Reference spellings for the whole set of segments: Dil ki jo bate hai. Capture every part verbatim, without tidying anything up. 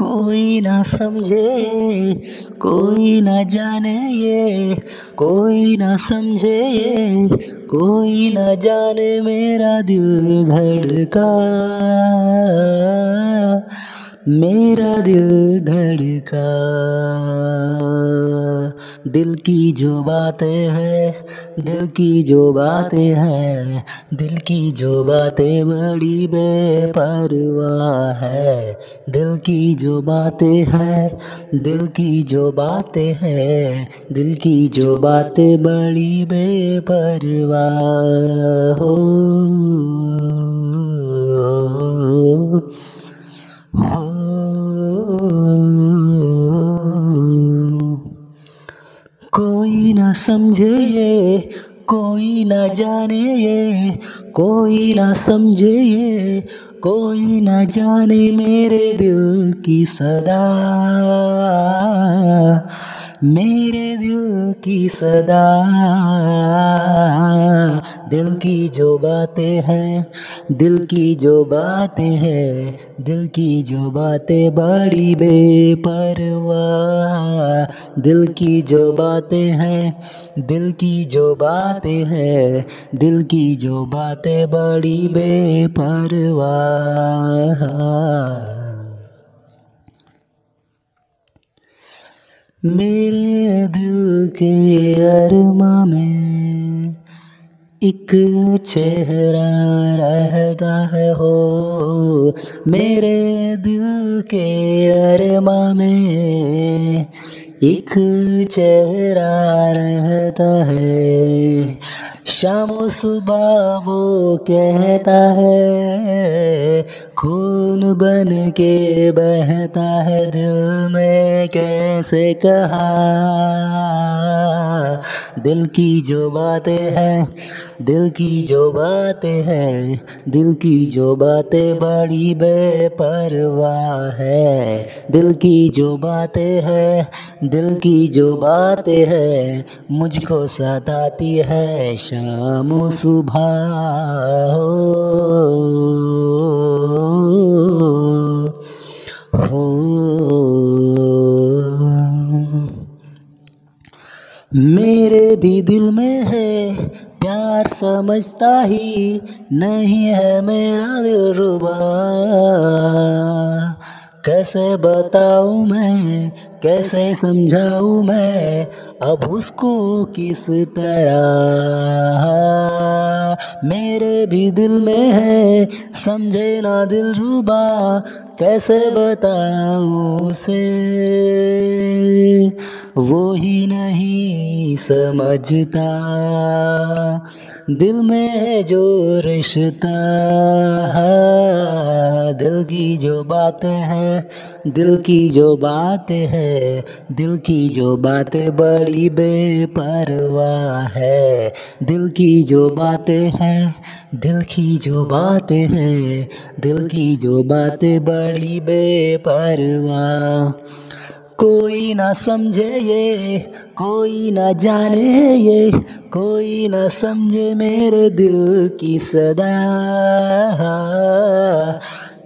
कोई ना समझे कोई ना जाने ये, कोई ना समझे ये कोई ना जाने मेरा दिल धड़का, मेरा दिल धड़का। दिल की जो बातें हैं, दिल की जो बातें हैं, दिल की जो बातें बड़ी बेपरवाह है। दिल की जो बातें हैं, दिल की जो बातें हैं, दिल की जो बातें बड़ी बेपरवाह हो। कोई ना समझे ये, कोई ना जाने ये, कोई ना समझे ये कोई ना जाने मेरे दिल की सदा, मेरे दिल की सदा। दिल की जो बातें हैं, दिल की जो बातें हैं, दिल की जो बातें बड़ी बेपरवाह। दिल की जो बातें हैं, दिल की जो बातें हैं, दिल की जो बातें बड़ी बेपरवाह। मेरे दिल के अरमा में एक चेहरा रहता है हो, मेरे दिल के अरमा में एक चेहरा रहता है। शाम सुबह वो कहता है, खून बन के बहता है दिल में कैसे कहा। दिल की जो बातें हैं, दिल की जो बातें हैं, दिल की जो बातें बड़ी बेपरवाह है। दिल की जो बातें हैं, दिल की जो बातें हैं, मुझको सताती है शाम सुबह हो, हो। मेरे भी दिल में है प्यार, समझता ही नहीं है मेरा दिलरुबा। कैसे बताऊँ मैं, कैसे समझाऊँ मैं अब उसको किस तरह। मेरे भी दिल में है समझे ना दिलरुबा, कैसे बताऊँ उसे वो ही नहीं समझता। दिल में है जो रिश्ता, दिल की जो बातें हैं, दिल की जो बातें हैं, दिल की जो बातें बड़ी बेपरवाह है। दिल की जो बातें हैं, दिल की जो बातें हैं, दिल की जो बातें बड़ी बेपरवाह। कोई ना समझे ये, कोई ना जाने ये कोई ना समझे मेरे दिल की सदा,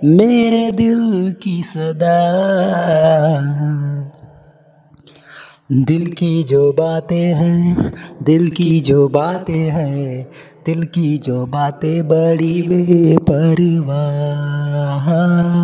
मेरे दिल की सदा। दिल की जो बातें हैं, दिल की जो बातें हैं, दिल की जो बातें बड़ी बेपरवाह।